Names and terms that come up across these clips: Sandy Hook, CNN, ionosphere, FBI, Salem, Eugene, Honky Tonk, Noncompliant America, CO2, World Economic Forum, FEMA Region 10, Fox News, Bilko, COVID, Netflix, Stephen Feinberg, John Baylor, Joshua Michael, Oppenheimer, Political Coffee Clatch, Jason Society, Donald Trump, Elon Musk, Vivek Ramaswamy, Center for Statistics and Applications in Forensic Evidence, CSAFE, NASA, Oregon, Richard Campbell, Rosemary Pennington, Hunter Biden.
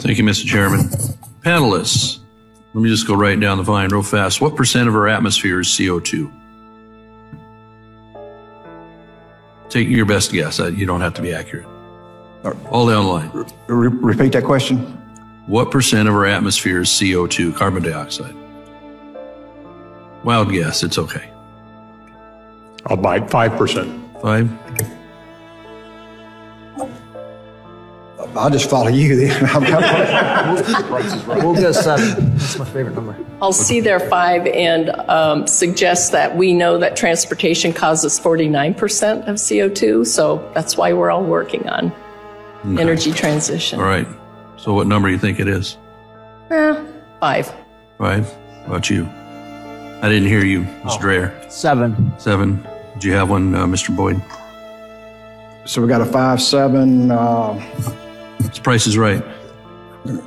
Thank you, Mr. Chairman. Panelists, let me just go right down the line real fast. What percent of our atmosphere is CO2? Take your best guess. You don't have to be accurate. All down the line. Repeat that question. What percent of our atmosphere is CO2, carbon dioxide? Wild guess. It's okay. I'll buy 5%. 5? I'll just follow you then. We'll go 7. That's my favorite number. I'll see their 5 and suggest that we know that transportation causes 49% of CO2. So that's why we're all working on energy transition. All right. So what number do you think it is? 5. 5? How about you? I didn't hear you, Mr. Dreyer. 7. Did you have one, Mr. Boyd? So we got a 5, 7. This price is right.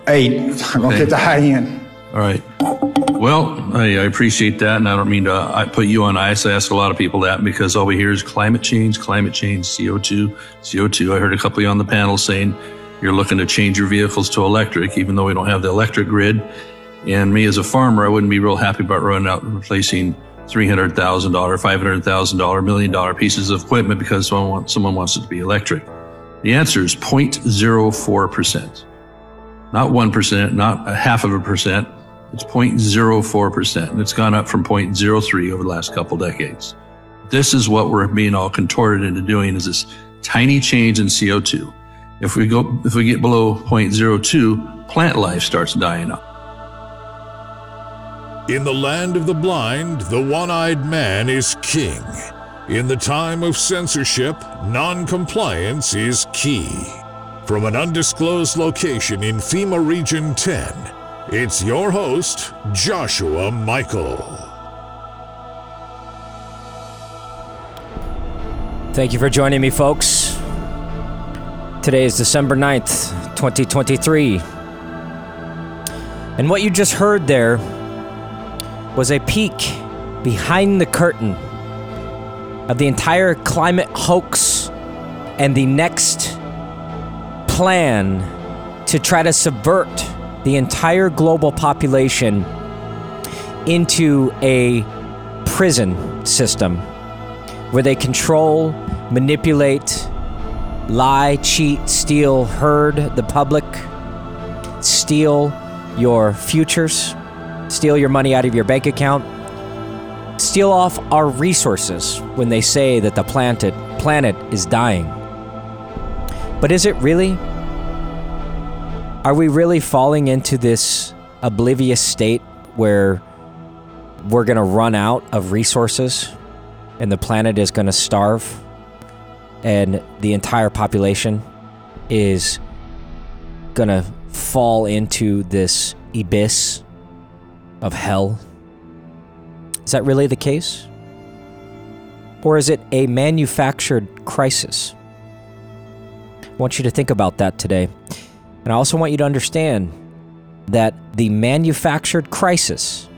8. I'm going to get the high end. All right. Well, I appreciate that, and I don't mean to put you on ice. I ask a lot of people that because all we hear is climate change, CO2, CO2. I heard a couple of you on the panel saying you're looking to change your vehicles to electric, even though we don't have the electric grid. And me as a farmer, I wouldn't be real happy about running out and replacing $300,000, $500,000, $1 million pieces of equipment because someone wants it to be electric. The answer is 0.04%. Not 1%, not 0.5%. It's 0.04%. And it's gone up from 0.03 over the last couple decades. This is what we're being all contorted into doing, is this tiny change in CO2. If we get below 0.02, plant life starts dying up. In the land of the blind, the one-eyed man is king. In the time of censorship, noncompliance is key. From an undisclosed location in FEMA Region 10, it's your host, Joshua Michael. Thank you for joining me, folks. Today is December 9th, 2023. And what you just heard there was a peek behind the curtain of the entire climate hoax and the next plan to try to subvert the entire global population into a prison system where they control, manipulate, lie, cheat, steal, herd the public, steal your futures, steal your money out of your bank account, steal off our resources when they say that the planet is dying. But is it really? Are we really falling into this oblivious state where we're going to run out of resources and the planet is going to starve and the entire population is going to fall into this abyss of hell? Is that really the case? Or is it a manufactured crisis? I want you to think about that today. And I also want you to understand that the manufactured crisis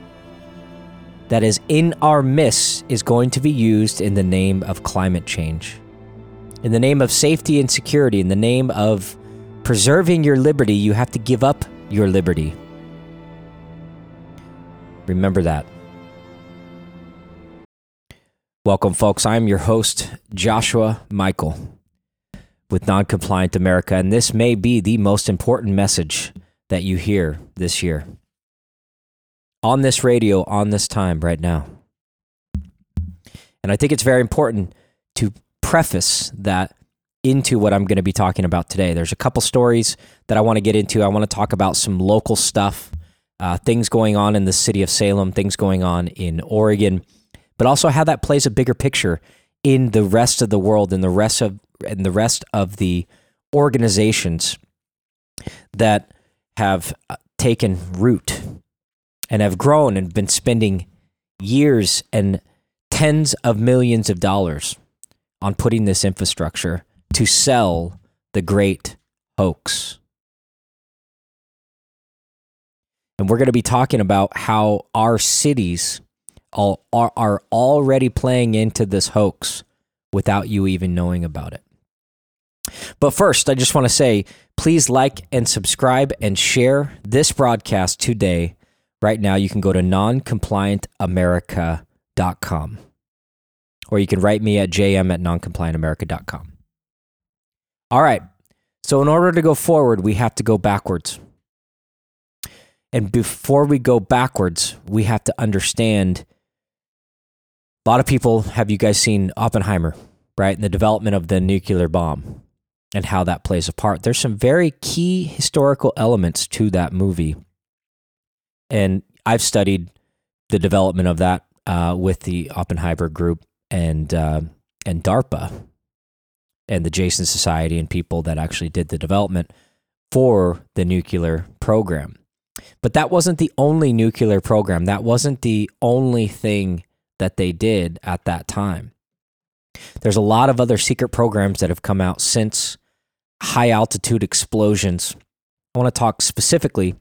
that is in our midst is going to be used in the name of climate change, in the name of safety and security, in the name of preserving your liberty. You have to give up your liberty. Remember that. Welcome, folks. I'm your host, Joshua Michael, with Noncompliant America, and this may be the most important message that you hear this year. On this radio, on this time, right now. And I think it's very important to preface that into what I'm going to be talking about today. There's a couple stories that I want to get into. I want to talk about some local stuff. Things going on in the city of Salem, things going on in Oregon, but also how that plays a bigger picture in the rest of the world, in the rest of the organizations that have taken root and have grown and been spending years and tens of millions of dollars on putting this infrastructure to sell the great hoax. And we're going to be talking about how our cities are already playing into this hoax without you even knowing about it. But first, I just want to say, please like and subscribe and share this broadcast today. Right now, you can go to noncompliantamerica.com, or you can write me at jm@noncompliantamerica.com. All right. So in order to go forward, we have to go backwards. And before we go backwards, we have to understand. A lot of people, have you guys seen Oppenheimer, right? And the development of the nuclear bomb and how that plays a part. There's some very key historical elements to that movie. And I've studied the development of that with the Oppenheimer group and DARPA and the Jason Society and people that actually did the development for the nuclear program. But that wasn't the only nuclear program. That wasn't the only thing that they did at that time. There's a lot of other secret programs that have come out since, high altitude explosions. I want to talk specifically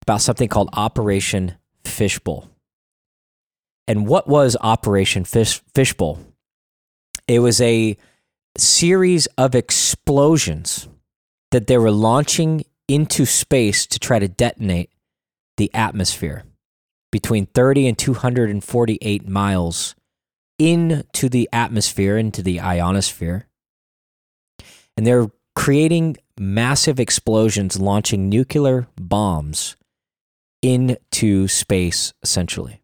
about something called Operation Fishbowl. And what was Operation Fishbowl? It was a series of explosions that they were launching into space to try to detonate the atmosphere between 30 and 248 miles into the atmosphere, into the ionosphere. And they're creating massive explosions, launching nuclear bombs into space, essentially.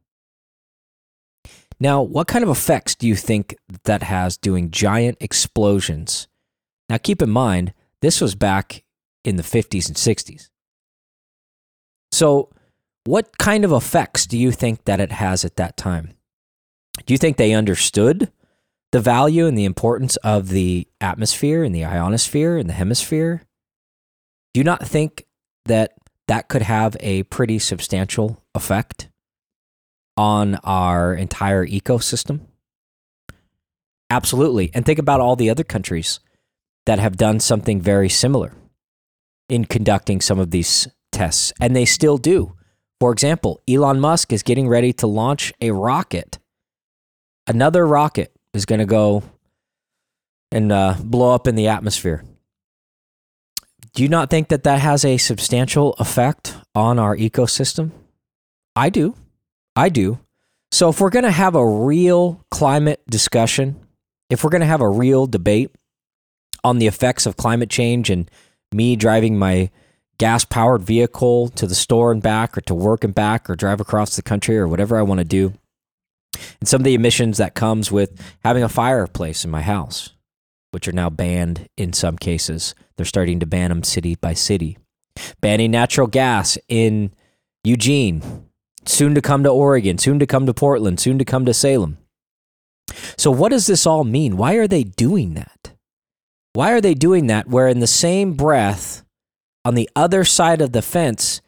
Now, what kind of effects do you think that has, doing giant explosions? Now, keep in mind, this was back in the 50s and 60s. So what kind of effects do you think that it has at that time? Do you think they understood the value and the importance of the atmosphere and the ionosphere and the hemisphere? Do you not think that that could have a pretty substantial effect on our entire ecosystem? Absolutely. And think about all the other countries that have done something very similar in conducting some of these tests, and they still do. For example, Elon Musk is getting ready to launch a rocket. Another rocket is going to go and blow up in the atmosphere. Do you not think that that has a substantial effect on our ecosystem? I do. I do. So if we're going to have a real climate discussion, if we're going to have a real debate on the effects of climate change and me driving my gas-powered vehicle to the store and back, or to work and back, or drive across the country, or whatever I want to do, and some of the emissions that comes with having a fireplace in my house, which are now banned in some cases. They're starting to ban them city by city. Banning natural gas in Eugene, soon to come to Oregon, soon to come to Portland, soon to come to Salem. So what does this all mean? Why are they doing that? Why are they doing that where in the same breath, on the other side of the fence,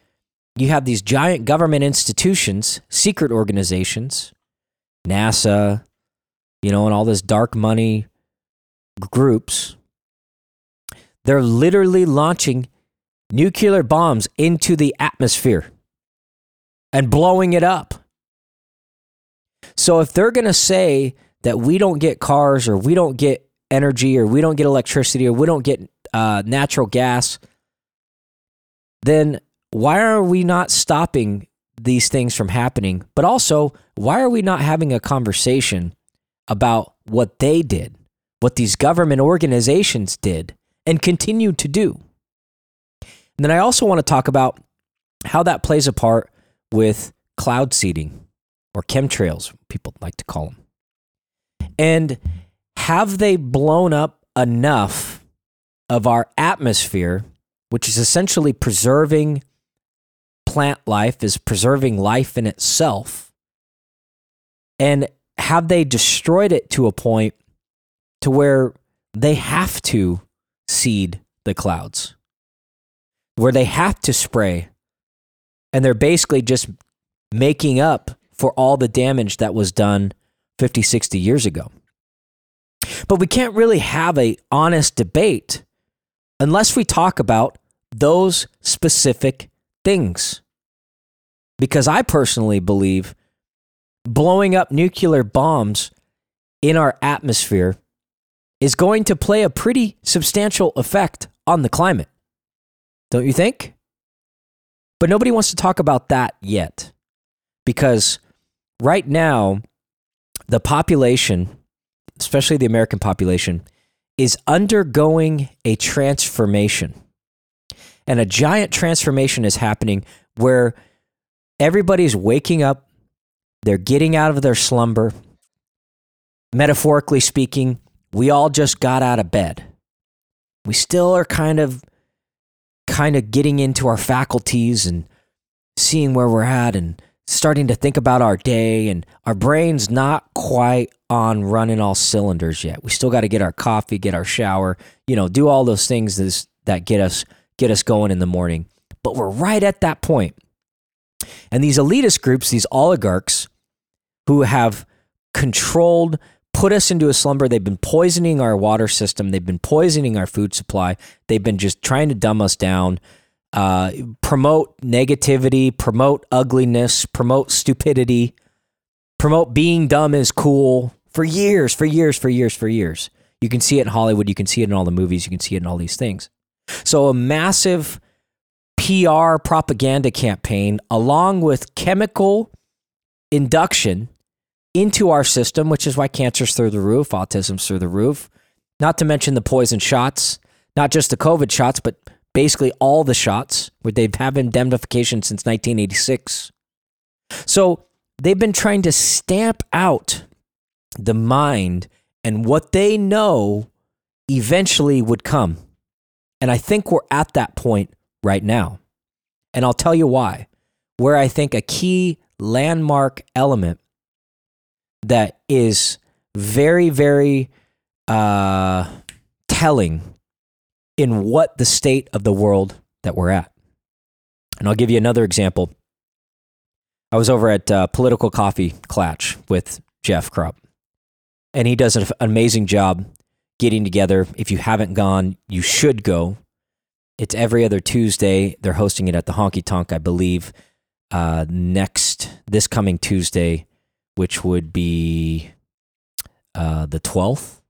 you have these giant government institutions, secret organizations, NASA, and all this dark money groups. They're literally launching nuclear bombs into the atmosphere and blowing it up. So if they're going to say that we don't get cars, or we don't get energy, or we don't get electricity, or we don't get natural gas, then why are we not stopping these things from happening? But also, why are we not having a conversation about what they did, what these government organizations did and continue to do? And then I also want to talk about how that plays a part with cloud seeding, or chemtrails, people like to call them. And have they blown up enough of our atmosphere, which is essentially preserving plant life, is preserving life in itself? And have they destroyed it to a point to where they have to seed the clouds, where they have to spray, and they're basically just making up for all the damage that was done 50, 60 years ago? But we can't really have an honest debate unless we talk about those specific things. Because I personally believe blowing up nuclear bombs in our atmosphere is going to play a pretty substantial effect on the climate. Don't you think? But nobody wants to talk about that yet, because right now, the population, especially the American population, is undergoing a transformation. And a giant transformation is happening where everybody's waking up, they're getting out of their slumber. Metaphorically speaking, we all just got out of bed. We still are kind of getting into our faculties and seeing where we're at and starting to think about our day, and our brain's not quite on running all cylinders yet. We still got to get our coffee, get our shower, do all those things that get us going in the morning. But we're right at that point. And these elitist groups, these oligarchs who have controlled, put us into a slumber, they've been poisoning our water system, they've been poisoning our food supply, they've been just trying to dumb us down, promote negativity, promote ugliness, promote stupidity, promote being dumb is cool for years. You can see it in Hollywood, you can see it in all the movies, you can see it in all these things. So a massive PR propaganda campaign, along with chemical induction into our system, which is why cancer's through the roof, autism's through the roof, not to mention the poison shots, not just the COVID shots, but basically all the shots, where they've had indemnification since 1986. So they've been trying to stamp out the mind and what they know eventually would come. And I think we're at that point right now. And I'll tell you why. Where I think a key landmark element that is very, very telling in what the state of the world that we're at. And I'll give you another example. I was over at Political Coffee Clatch with Jeff Krupp, and he does an amazing job getting together. If you haven't gone, you should go. It's every other Tuesday. They're hosting it at the Honky Tonk, I believe, this coming Tuesday, which would be the 12th,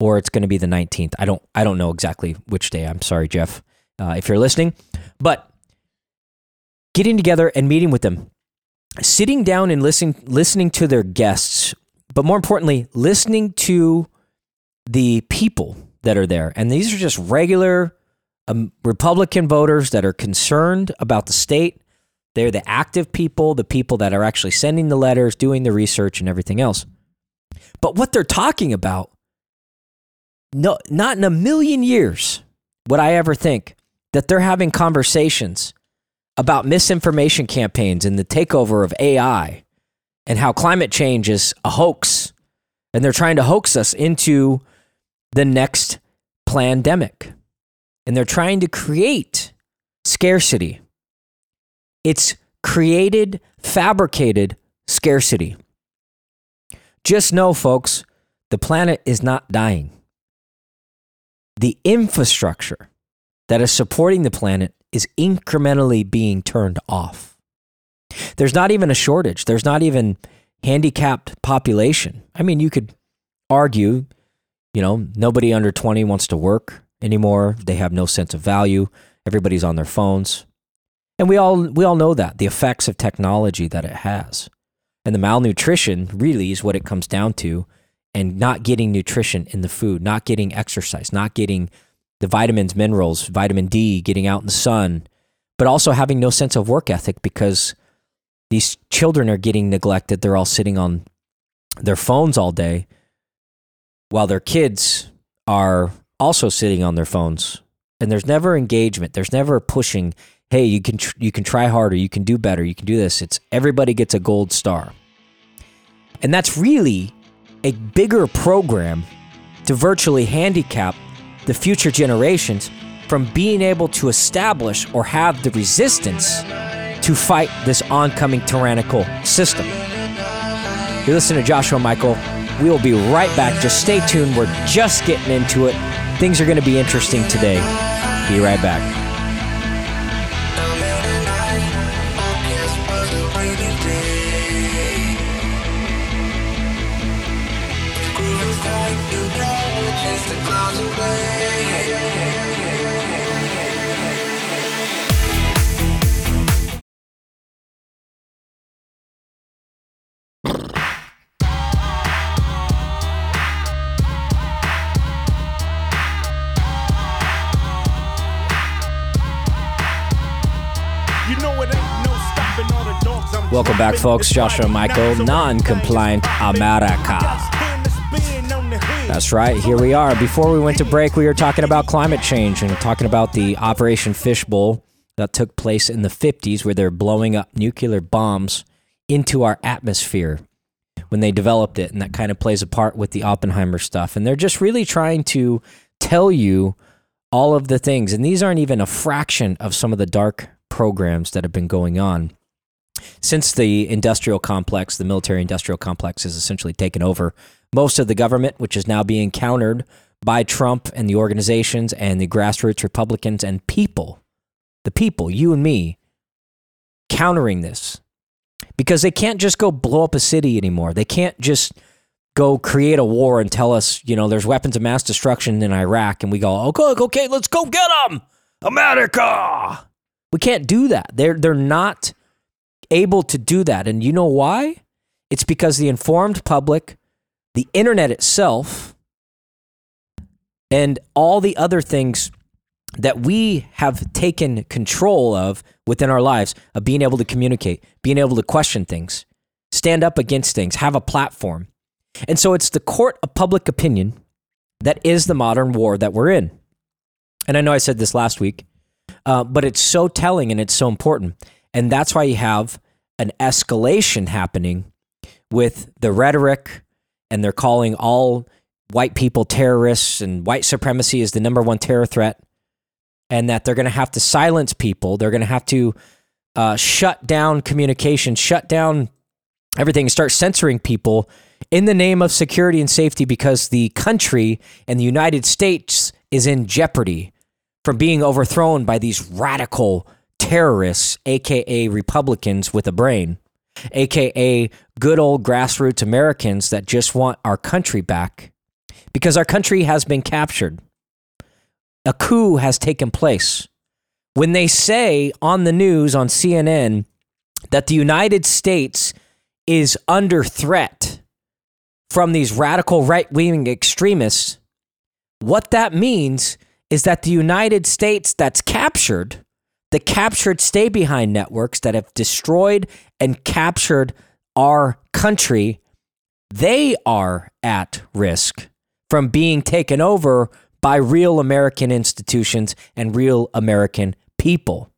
or it's going to be the 19th. I don't know exactly which day. I'm sorry, Jeff, if you're listening. But getting together and meeting with them, sitting down and listening to their guests, but more importantly, listening to the people that are there. And these are just regular Republican voters that are concerned about the state. They're the active people, the people that are actually sending the letters, doing the research and everything else. But what they're talking about, no, not in a million years would I ever think that they're having conversations about misinformation campaigns and the takeover of AI and how climate change is a hoax. And they're trying to hoax us into the next pandemic. And they're trying to create scarcity. It's created, fabricated scarcity. Just know, folks, the planet is not dying. The infrastructure that is supporting the planet is incrementally being turned off. There's not even a shortage. There's not even handicapped population. I mean, you could argue, nobody under 20 wants to work anymore. They have no sense of value. Everybody's on their phones. And we all know that, the effects of technology that it has. And the malnutrition really is what it comes down to, and not getting nutrition in the food, not getting exercise, not getting the vitamins, minerals, vitamin D, getting out in the sun, but also having no sense of work ethic because these children are getting neglected. They're all sitting on their phones all day while their kids are also sitting on their phones. And there's never engagement. There's never pushing. Hey, you can try harder, you can do better, you can do this. It's everybody gets a gold star. And that's really a bigger program to virtually handicap the future generations from being able to establish or have the resistance to fight this oncoming tyrannical system. You're listening to Joshua Michael. We will be right back. Just stay tuned. We're just getting into it. Things are going to be interesting today. Be right back. You know chase the clouds away. You know it ain't no stopping all the dogs. Welcome back, folks. Joshua Michael, Noncompliant America. That's right, here we are. Before we went to break, we were talking about climate change and talking about the Operation Fishbowl that took place in the 50s, where they're blowing up nuclear bombs into our atmosphere when they developed it. And that kind of plays a part with the Oppenheimer stuff. And they're just really trying to tell you all of the things. And these aren't even a fraction of some of the dark programs that have been going on since the industrial complex, the military industrial complex, has essentially taken over most of the government, which is now being countered by Trump and the organizations and the grassroots Republicans and people, the people, you and me, countering this. Because they can't just go blow up a city anymore. They can't just go create a war and tell us, you know, there's weapons of mass destruction in Iraq, and we go, okay, let's go get them, America. We can't do that. They're not able to do that. And you know why? It's because the informed public, the internet itself, and all the other things that we have taken control of within our lives, of being able to communicate, being able to question things, stand up against things, have a platform. And so it's the court of public opinion that is the modern war that we're in. And I know I said this last week, but it's so telling and it's so important. And that's why you have an escalation happening with the rhetoric, and they're calling all white people terrorists, and white supremacy is the number one terror threat, and that they're going to have to silence people. They're going to have to shut down communication, shut down everything, and start censoring people in the name of security and safety, because the country and the United States is in jeopardy from being overthrown by these radical terrorists, aka Republicans with a brain, aka good old grassroots Americans that just want our country back, because our country has been captured. A coup has taken place. When they say on the news, on CNN, that the United States is under threat from these radical right-wing extremists, what that means is that the United States that's captured, the captured stay-behind networks that have destroyed and captured our country, they are at risk from being taken over by real American institutions and real American people.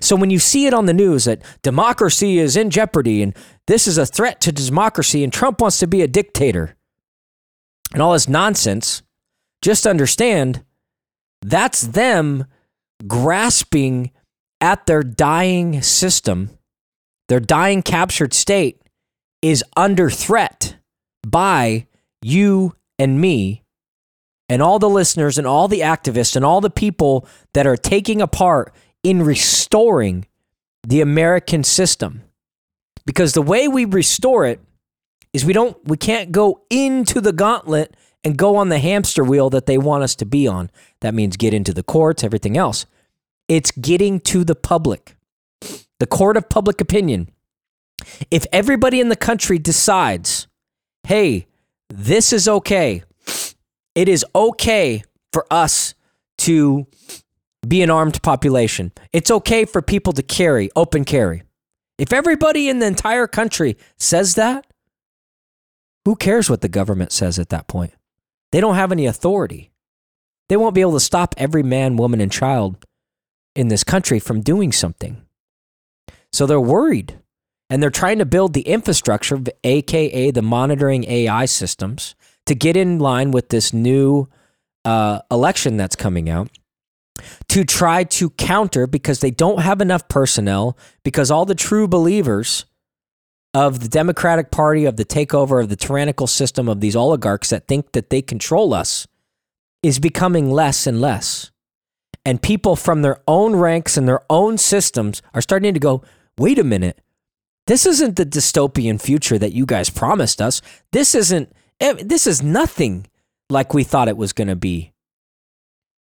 So when you see it on the news that democracy is in jeopardy and this is a threat to democracy and Trump wants to be a dictator and all this nonsense, just understand that's them grasping at their dying system. Their dying captured state is under threat by you and me and all the listeners and all the activists and all the people that are taking a part in restoring the American system. Because the way we restore it is we can't go into the gauntlet and go on the hamster wheel that they want us to be on. That means get into the courts, everything else. It's getting to the public, the court of public opinion. If everybody in the country decides, hey, this is okay, it is okay for us to be an armed population, it's okay for people to carry, open carry. If everybody in the entire country says that, who cares what the government says at that point? They don't have any authority. They won't be able to stop every man, woman, and child in this country from doing something. So they're worried, and they're trying to build the infrastructure, aka the monitoring AI systems, to get in line with this new election that's coming out, to try to counter, because they don't have enough personnel, because all the true believers of the Democratic Party, of the takeover, of the tyrannical system, of these oligarchs that think that they control us, is becoming less and less. And people from their own ranks and their own systems are starting to go, wait a minute, this isn't the dystopian future that you guys promised us. This is nothing like we thought it was going to be.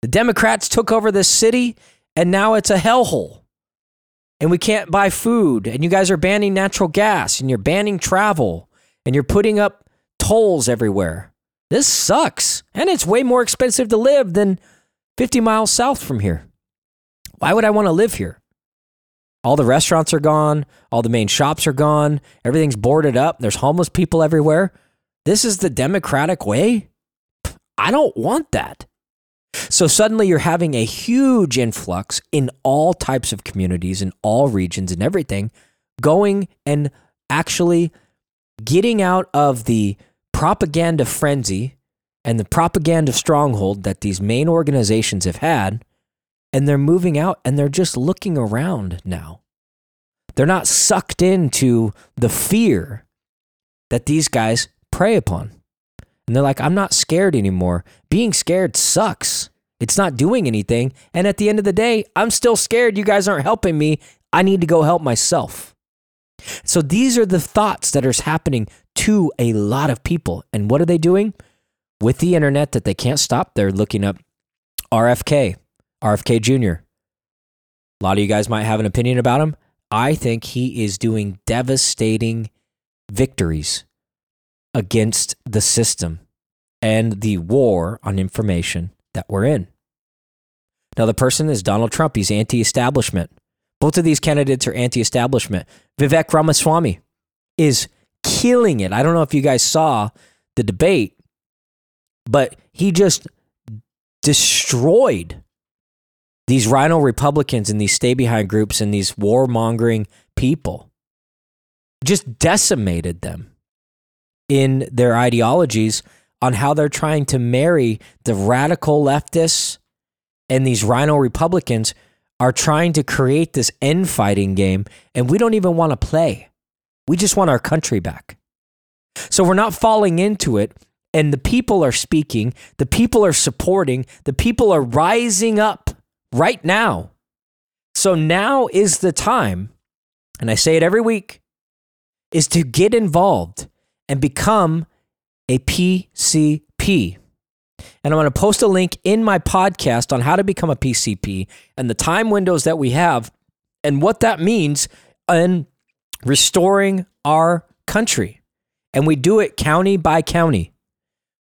The Democrats took over this city, and now it's a hellhole. And we can't buy food, and you guys are banning natural gas, and you're banning travel, and you're putting up tolls everywhere. This sucks, and it's way more expensive to live than 50 miles south from here. Why would I want to live here? All the restaurants are gone. All the main shops are gone. Everything's boarded up. There's homeless people everywhere. This is the Democratic way? I don't want that. So suddenly you're having a huge influx in all types of communities, in all regions and everything, going and actually getting out of the propaganda frenzy and the propaganda stronghold that these main organizations have had. And they're moving out and they're just looking around now. They're not sucked into the fear that these guys prey upon. And they're like, I'm not scared anymore. Being scared sucks. It's not doing anything. And at the end of the day, I'm still scared. You guys aren't helping me. I need to go help myself. So these are the thoughts that are happening to a lot of people. And what are they doing? With the internet that they can't stop, they're looking up RFK Jr. A lot of you guys might have an opinion about him. I think he is doing devastating victories against the system and the war on information that we're in. Now, the person is Donald Trump. He's anti-establishment. Both of these candidates are anti-establishment. Vivek Ramaswamy is killing it. I don't know if you guys saw the debate, but he just destroyed these rhino Republicans and these stay-behind groups and these warmongering people. Just decimated them in their ideologies on how they're trying to marry the radical leftists, and these rhino Republicans are trying to create this infighting game, and we don't even want to play. We just want our country back. So we're not falling into it, and the people are speaking, the people are supporting, the people are rising up right now. So now is the time, and I say it every week, is to get involved and become a PCP. And I'm going to post a link in my podcast on how to become a PCP and the time windows that we have and what that means in restoring our country. And we do it county by county.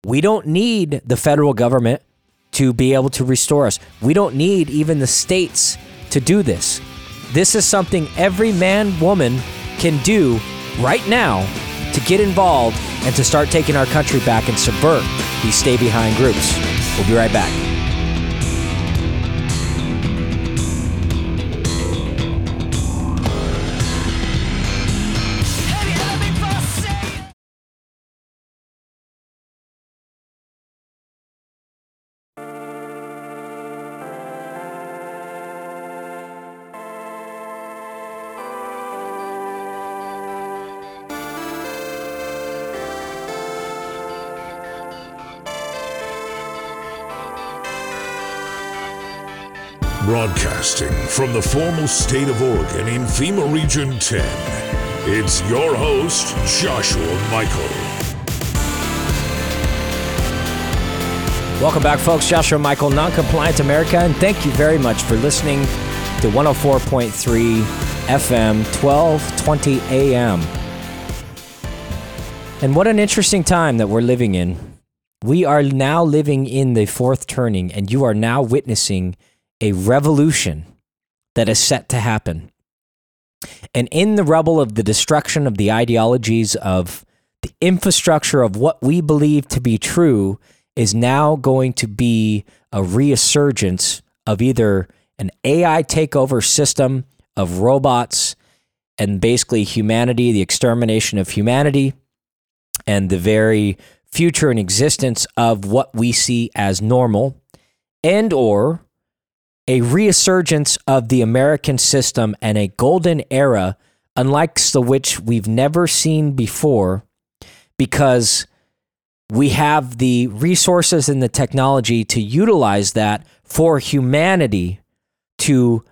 We don't need the federal government to be able to restore us. We don't need even the states to do this. This is something every man, woman can do right now to get involved and to start taking our country back and subvert these stay-behind groups. We'll be right back. Broadcasting from the former state of Oregon in FEMA Region 10, it's your host, Joshua Michael. Welcome back, folks. Joshua Michael, Noncompliant America, and thank you very much for listening to 104.3 FM, 1220 AM. And what an interesting time that we're living in. We are now living in the fourth turning, and you are now witnessing a revolution that is set to happen. And in the rubble of the destruction of the ideologies of the infrastructure of what we believe to be true is now going to be a resurgence of either an AI takeover system of robots and basically humanity, the extermination of humanity, and the very future and existence of what we see as normal, and or a resurgence of the American system and a golden era, unlike the which we've never seen before, because we have the resources and the technology to utilize that for humanity to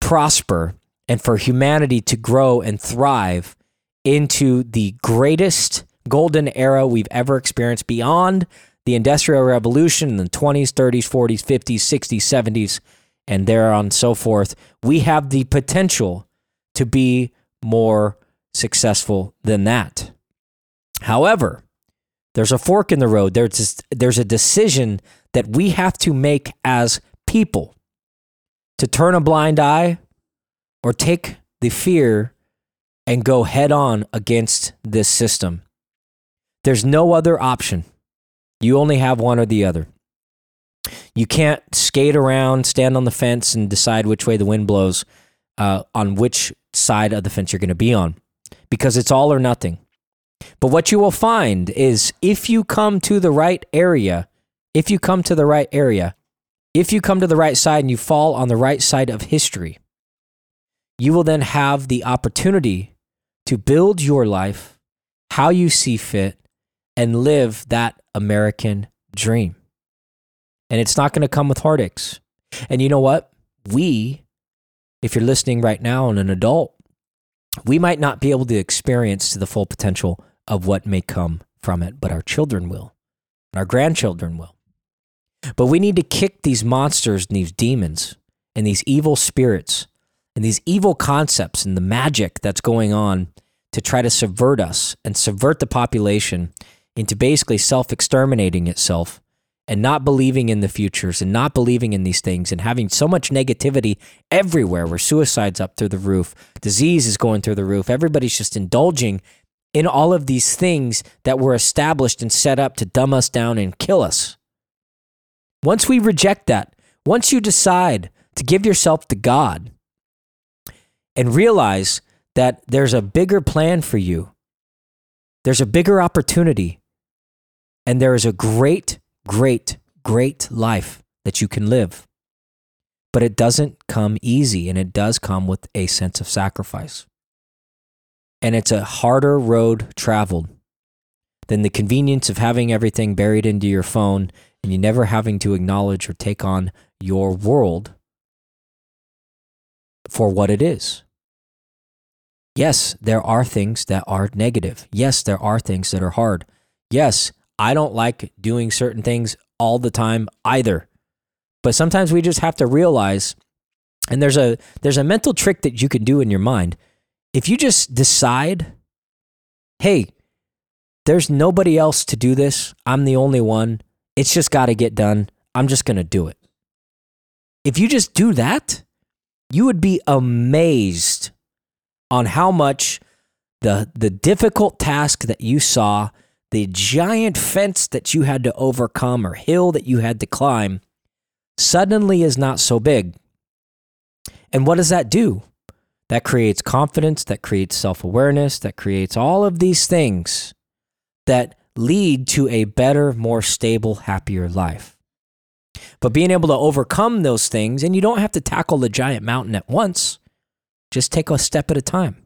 prosper and for humanity to grow and thrive into the greatest golden era we've ever experienced beyond the Industrial Revolution in the 20s, 30s, 40s, 50s, 60s, 70s, and thereon so forth, we have the potential to be more successful than that. However, there's a fork in the road. There's a decision that we have to make as people to turn a blind eye or take the fear and go head on against this system. There's no other option. You only have one or the other. You can't skate around, stand on the fence, and decide which way the wind blows, on which side of the fence you're going to be on, because it's all or nothing. But what you will find is if you come to the right side and you fall on the right side of history, you will then have the opportunity to build your life how you see fit and live that American dream. And it's not going to come with heartaches. And you know what? If you're listening right now and an adult, we might not be able to experience the full potential of what may come from it, but our children will, and our grandchildren will. But we need to kick these monsters and these demons and these evil spirits and these evil concepts and the magic that's going on to try to subvert us and subvert the population into basically self-exterminating itself and not believing in the futures and not believing in these things and having so much negativity everywhere, where suicide's up through the roof, disease is going through the roof. Everybody's just indulging in all of these things that were established and set up to dumb us down and kill us. Once we reject that, once you decide to give yourself to God and realize that there's a bigger plan for you, there's a bigger opportunity, and there is a great life that you can live. But it doesn't come easy, and it does come with a sense of sacrifice. And it's a harder road traveled than the convenience of having everything buried into your phone and you never having to acknowledge or take on your world for what it is. Yes, there are things that are negative. Yes, there are things that are hard. Yes, I don't like doing certain things all the time either. But sometimes we just have to realize, and there's a mental trick that you can do in your mind. If you just decide, hey, there's nobody else to do this. I'm the only one. It's just got to get done. I'm just going to do it. If you just do that, you would be amazed on how much the difficult task that you saw, the giant fence that you had to overcome or hill that you had to climb, suddenly is not so big. And what does that do? That creates confidence, that creates self-awareness, that creates all of these things that lead to a better, more stable, happier life. But being able to overcome those things, and you don't have to tackle the giant mountain at once, just take a step at a time.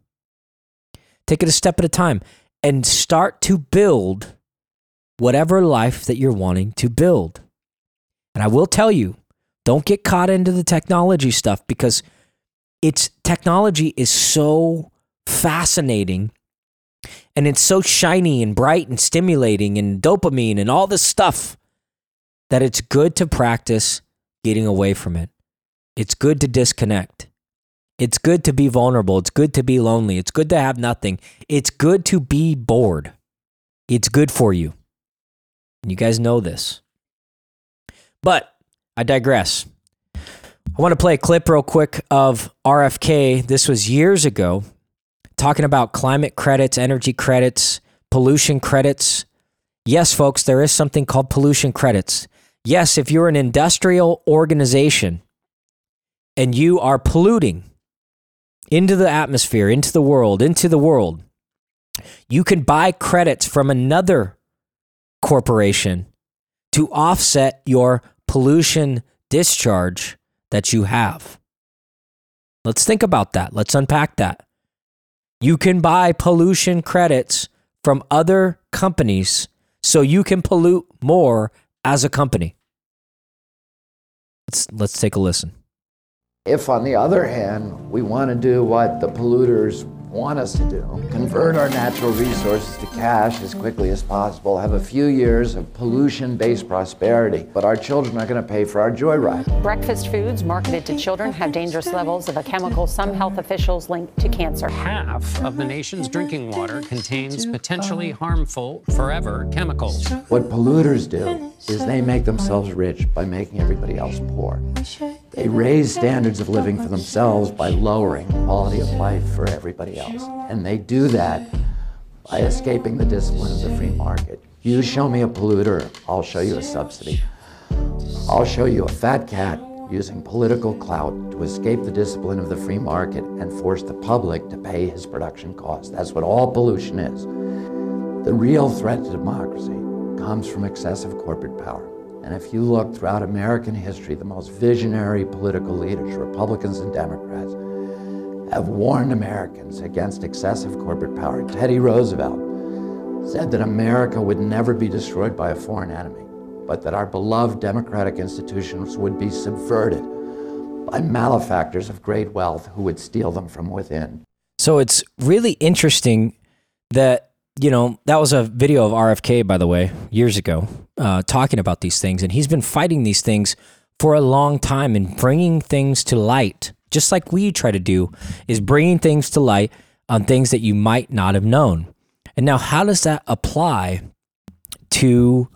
Take it a step at a time. And start to build whatever life that you're wanting to build. And I will tell you, don't get caught into the technology stuff, because technology is so fascinating, and it's so shiny and bright and stimulating and dopamine and all this stuff, that it's good to practice getting away from it. It's good to disconnect. It's good to be vulnerable. It's good to be lonely. It's good to have nothing. It's good to be bored. It's good for you. And you guys know this. But I digress. I want to play a clip real quick of RFK. This was years ago, talking about climate credits, energy credits, pollution credits. Yes, folks, there is something called pollution credits. Yes, if you're an industrial organization and you are polluting into the atmosphere, into the world, you can buy credits from another corporation to offset your pollution discharge that you have. Let's think about that. Let's unpack that. You can buy pollution credits from other companies so you can pollute more as a company. Let's take a listen. If, on the other hand, we want to do what the polluters want us to do. Convert our natural resources to cash as quickly as possible, have a few years of pollution-based prosperity, but our children are going to pay for our joyride. Breakfast foods marketed to children have dangerous levels of a chemical some health officials link to cancer. Half of the nation's drinking water contains potentially harmful forever chemicals. What polluters do is they make themselves rich by making everybody else poor. They raise standards of living for themselves by lowering quality of life for everybody else. And they do that by escaping the discipline of the free market. You show me a polluter, I'll show you a subsidy. I'll show you a fat cat using political clout to escape the discipline of the free market and force the public to pay his production costs. That's what all pollution is. The real threat to democracy comes from excessive corporate power. And if you look throughout American history, the most visionary political leaders, Republicans and Democrats, have warned Americans against excessive corporate power. Teddy Roosevelt said that America would never be destroyed by a foreign enemy, but that our beloved democratic institutions would be subverted by malefactors of great wealth who would steal them from within. So it's really interesting that, you know, that was a video of RFK, by the way, years ago, talking about these things. And he's been fighting these things for a long time and bringing things to light, just like we try to do, is bringing things to light on things that you might not have known. And now how does that apply to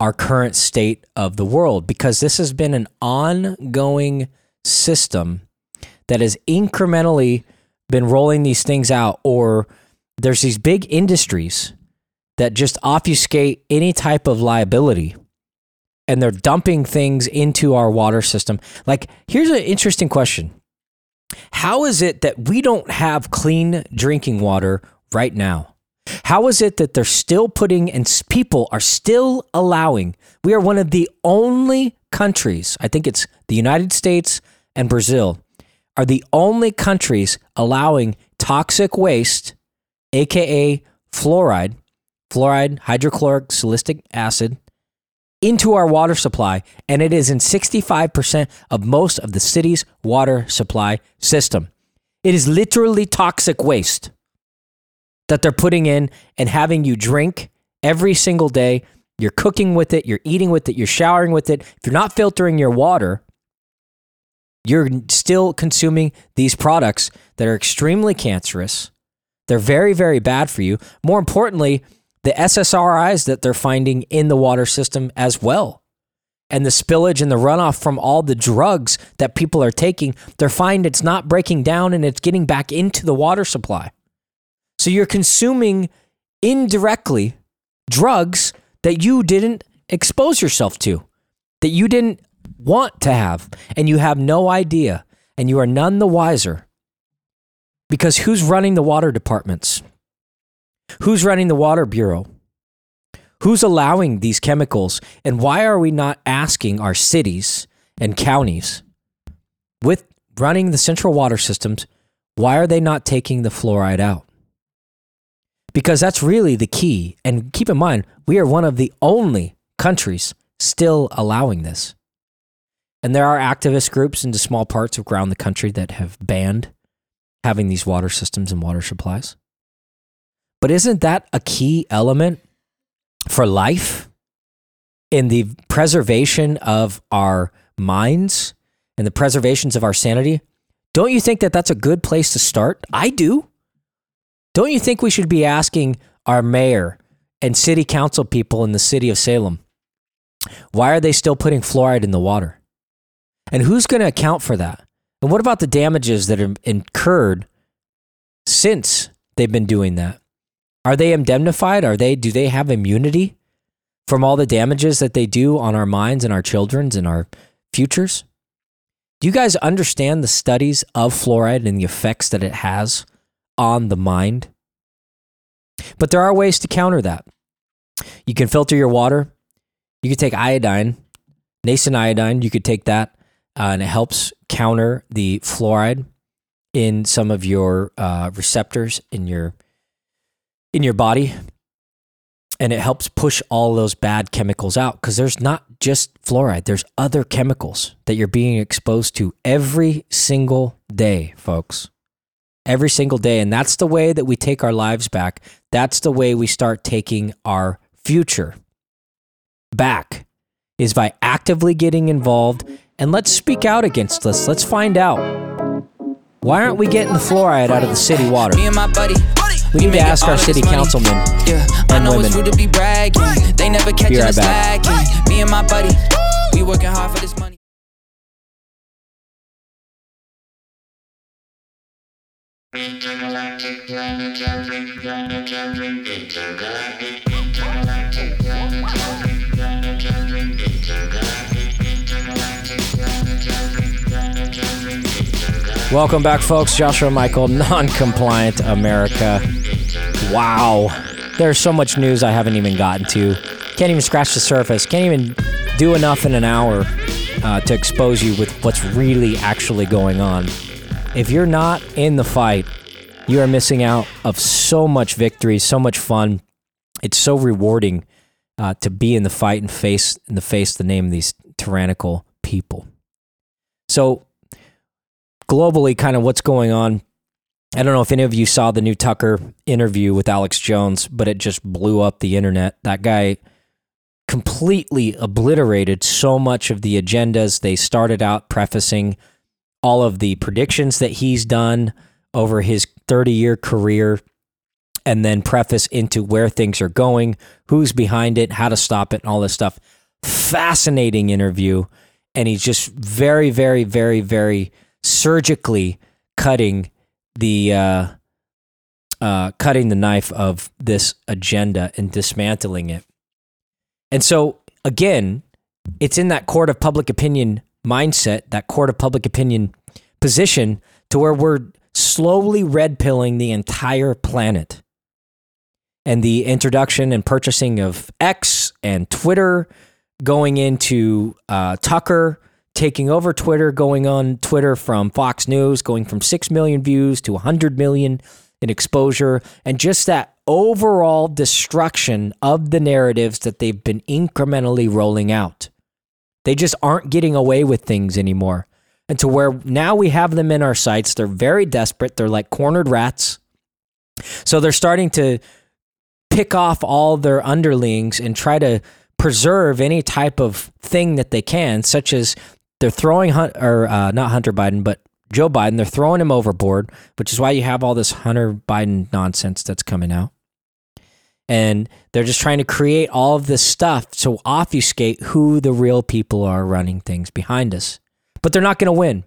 our current state of the world? Because this has been an ongoing system that has incrementally been rolling these things out, or there's these big industries that just obfuscate any type of liability, and they're dumping things into our water system. Like, here's an interesting question. How is it that we don't have clean drinking water right now? How is it that they're still putting, and people are still allowing, we are one of the only countries, I think it's the United States and Brazil, are the only countries allowing toxic waste, AKA fluoride, hydrochloric salicylic acid, into our water supply, and it is in 65% of most of the city's water supply system. It is literally toxic waste that they're putting in and having you drink every single day. You're cooking with it, you're eating with it, you're showering with it. If you're not filtering your water, you're still consuming these products that are extremely cancerous. They're very, very bad for you. More importantly, the SSRIs that they're finding in the water system as well, and the spillage and the runoff from all the drugs that people are taking, they're finding it's not breaking down and it's getting back into the water supply. So you're consuming indirectly drugs that you didn't expose yourself to, that you didn't want to have, and you have no idea, and you are none the wiser. Because who's running the water departments? Who's running the water bureau? Who's allowing these chemicals? And why are we not asking our cities and counties with running the central water systems, why are they not taking the fluoride out? Because that's really the key. And keep in mind, we are one of the only countries still allowing this. And there are activist groups into small parts of around the country that have banned having these water systems and water supplies. But isn't that a key element for life in the preservation of our minds and the preservations of our sanity? Don't you think that that's a good place to start? I do. Don't you think we should be asking our mayor and city council people in the city of Salem, why are they still putting fluoride in the water? And who's going to account for that? And what about the damages that are incurred since they've been doing that? Are they indemnified? Do they have immunity from all the damages that they do on our minds and our children's and our futures? Do you guys understand the studies of fluoride and the effects that it has on the mind? But there are ways to counter that. You can filter your water. You could take iodine, nascent iodine. You could take that. And it helps counter the fluoride in some of your receptors in your body, and it helps push all those bad chemicals out, because there's not just fluoride, there's other chemicals that you're being exposed to every single day, folks. every single day. And that's the way that we take our lives back. That's the way we start taking our future back, is by actively getting involved. And let's speak out against this. Let's find out. Why aren't we getting the fluoride out of the city water? Me and my buddy. We need to ask our city councilmen and women. They never catch us slacking. Me and my buddy, we working hard for this money. Welcome back, folks. Joshua Michael, Noncompliant America. Wow. There's so much news I haven't even gotten to. Can't even scratch the surface. Can't even do enough in an hour to expose you with what's really actually going on. If you're not in the fight, you are missing out of so much victory, so much fun. It's so rewarding to be in the fight and face the name of these tyrannical people. So globally, kind of what's going on. I don't know if any of you saw the new Tucker interview with Alex Jones, but it just blew up the internet. That guy completely obliterated so much of the agendas. They started out prefacing all of the predictions that he's done over his 30-year career, and then preface into where things are going, who's behind it, how to stop it, and all this stuff. Fascinating interview. And he's just very, very, very, very surgically cutting the knife of this agenda and dismantling it. And so, again, it's in that court of public opinion mindset, that court of public opinion position, to where we're slowly red-pilling the entire planet. And the introduction and purchasing of X and Twitter, going into Tucker, taking over Twitter, going on Twitter from Fox News, going from 6 million views to 100 million in exposure, and just that overall destruction of the narratives that they've been incrementally rolling out. They just aren't getting away with things anymore. And to where now we have them in our sights. They're very desperate. They're like cornered rats. So they're starting to pick off all their underlings and try to preserve any type of thing that they can, such as they're throwing not Hunter Biden, but Joe Biden. They're throwing him overboard, which is why you have all this Hunter Biden nonsense that's coming out. And they're just trying to create all of this stuff to obfuscate who the real people are running things behind us. But they're not going to win.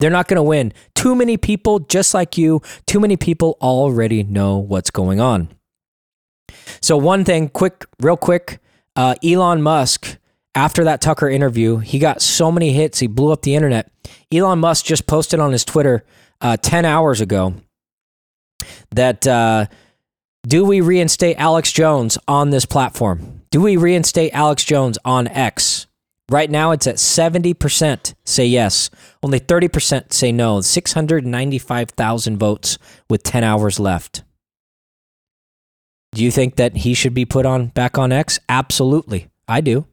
They're not going to win. Too many people, just like you, too many people already know what's going on. So one thing, real quick, Elon Musk, after that Tucker interview, he got so many hits, he blew up the internet. Elon Musk just posted on his Twitter 10 hours ago that... do we reinstate Alex Jones on this platform? Do we reinstate Alex Jones on X? Right now, it's at 70% say yes. Only 30% say no. 695,000 votes with 10 hours left. Do you think that he should be put on back on X? Absolutely. I do.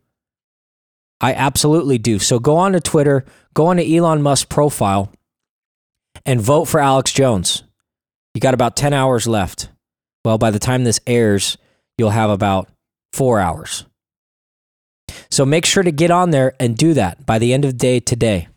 I absolutely do. So go on to Twitter, go on to Elon Musk's profile, and vote for Alex Jones. You got about 10 hours left. Well, by the time this airs, you'll have about 4 hours. So make sure to get on there and do that by the end of the day today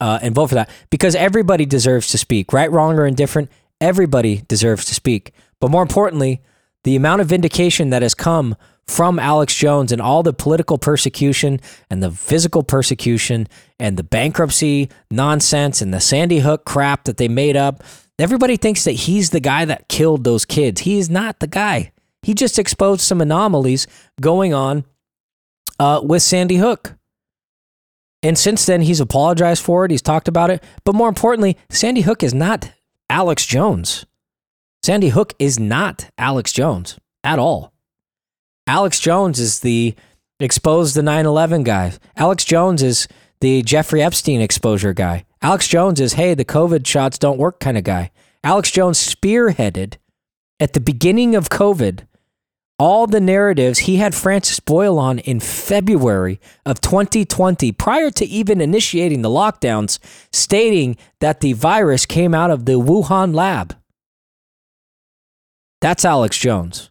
and vote for that, because everybody deserves to speak. Right, wrong, or indifferent, everybody deserves to speak. But more importantly, the amount of vindication that has come from Alex Jones and all the political persecution and the physical persecution and the bankruptcy nonsense and the Sandy Hook crap that they made up. Everybody thinks that he's the guy that killed those kids. He is not the guy. He just exposed some anomalies going on with Sandy Hook. And since then, he's apologized for it. He's talked about it. But more importantly, Sandy Hook is not Alex Jones. Sandy Hook is not Alex Jones at all. Alex Jones is the exposed the 9/11 guy. Alex Jones is the Jeffrey Epstein exposure guy. Alex Jones is, hey, the COVID shots don't work kind of guy. Alex Jones spearheaded at the beginning of COVID all the narratives. He had Francis Boyle on in February of 2020, prior to even initiating the lockdowns, stating that the virus came out of the Wuhan lab. That's Alex Jones,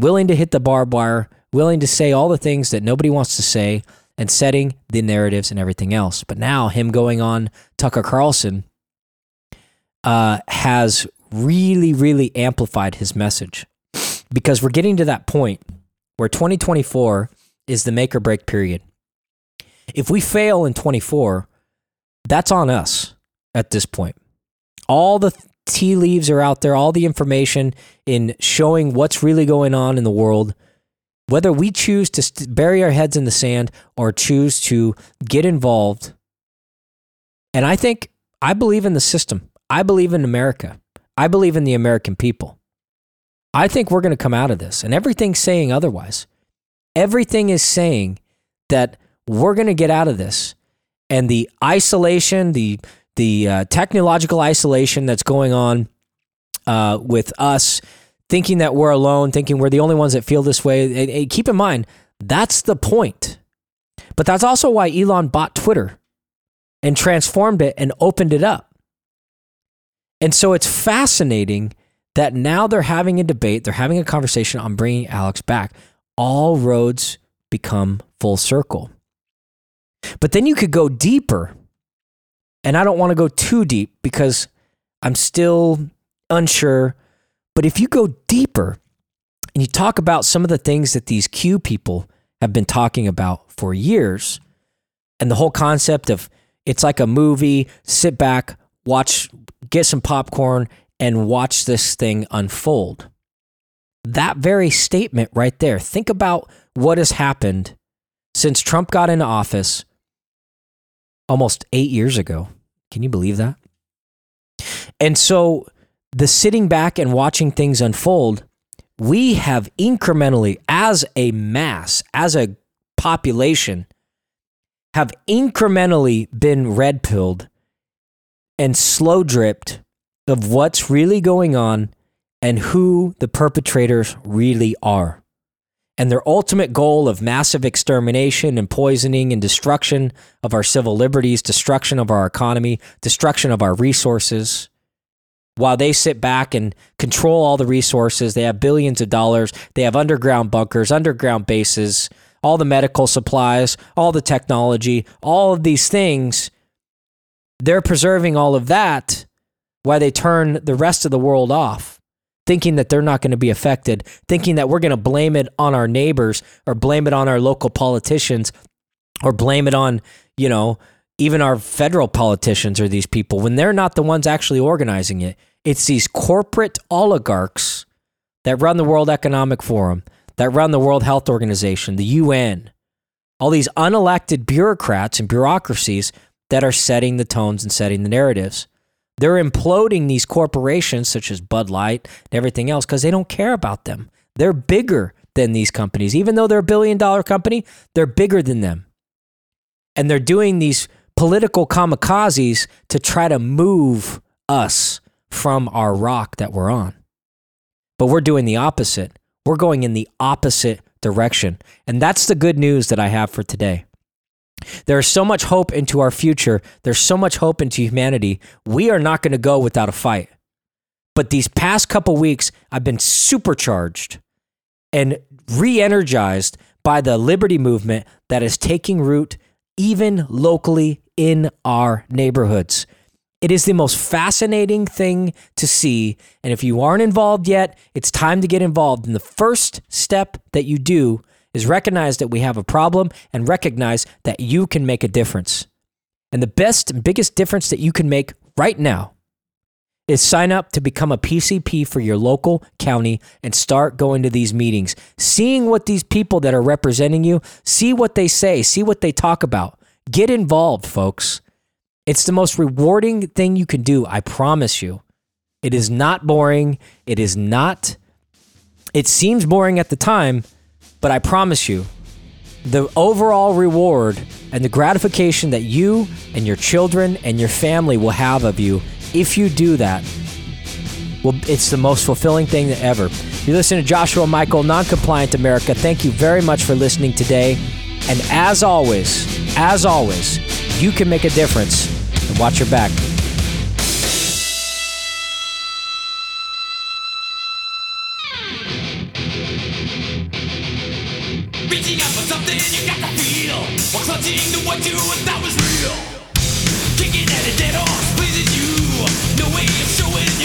willing to hit the barbed wire, willing to say all the things that nobody wants to say, and setting the narratives and everything else. But now him going on Tucker Carlson has really, really amplified his message. Because we're getting to that point where 2024 is the make or break period. If we fail in 24, that's on us at this point. All the tea leaves are out there, all the information in showing what's really going on in the world. Whether we choose to bury our heads in the sand or choose to get involved. And I believe in the system. I believe in America. I believe in the American people. I think we're going to come out of this, and everything's saying otherwise. Everything is saying that we're going to get out of this, and the isolation, the technological isolation that's going on with us, thinking that we're alone, thinking we're the only ones that feel this way. And keep in mind, that's the point. But that's also why Elon bought Twitter and transformed it and opened it up. And so it's fascinating that now they're having a debate, they're having a conversation on bringing Alex back. All roads become full circle. But then you could go deeper, and I don't want to go too deep because I'm still unsure. But if you go deeper and you talk about some of the things that these Q people have been talking about for years, and the whole concept of it's like a movie, sit back, watch, get some popcorn, and watch this thing unfold. That very statement right there. Think about what has happened since Trump got into office almost 8 years ago. Can you believe that? And so the sitting back and watching things unfold, we have incrementally, as a mass, as a population, have incrementally been red-pilled and slow-dripped of what's really going on and who the perpetrators really are. And their ultimate goal of massive extermination and poisoning and destruction of our civil liberties, destruction of our economy, destruction of our resources, while they sit back and control all the resources. They have billions of dollars. They have underground bunkers, underground bases, all the medical supplies, all the technology, all of these things. They're preserving all of that. Why they turn the rest of the world off, thinking that they're not going to be affected, thinking that we're going to blame it on our neighbors or blame it on our local politicians or blame it on, even our federal politicians or these people when they're not the ones actually organizing it. It's these corporate oligarchs that run the World Economic Forum, that run the World Health Organization, the UN, all these unelected bureaucrats and bureaucracies that are setting the tones and setting the narratives. They're imploding these corporations such as Bud Light and everything else because they don't care about them. They're bigger than these companies. Even though they're a billion-dollar company, they're bigger than them. And they're doing these political kamikazes to try to move us from our rock that we're on. But we're doing the opposite. We're going in the opposite direction. And that's the good news that I have for today. There's so much hope into our future. There's so much hope into humanity. We are not going to go without a fight. But these past couple weeks, I've been supercharged and re-energized by the liberty movement that is taking root even locally in our neighborhoods. It is the most fascinating thing to see. And if you aren't involved yet, it's time to get involved. And the first step that you do is recognize that we have a problem and recognize that you can make a difference. And the best and biggest difference that you can make right now is sign up to become a PCP for your local county and start going to these meetings, seeing what these people that are representing you, see what they say, see what they talk about. Get involved, folks. It's the most rewarding thing you can do, I promise you. It is not boring. It is not, it seems boring at the time, but I promise you, the overall reward and the gratification that you and your children and your family will have of you if you do that, well, it's the most fulfilling thing ever. You're listening to Joshua Michael, Noncompliant America. Thank you very much for listening today. And as always, you can make a difference. And watch your back. Reaching out for something you got to feel, while clutching to what you thought was real. Kicking at a dead horse pleases you. No way of showing.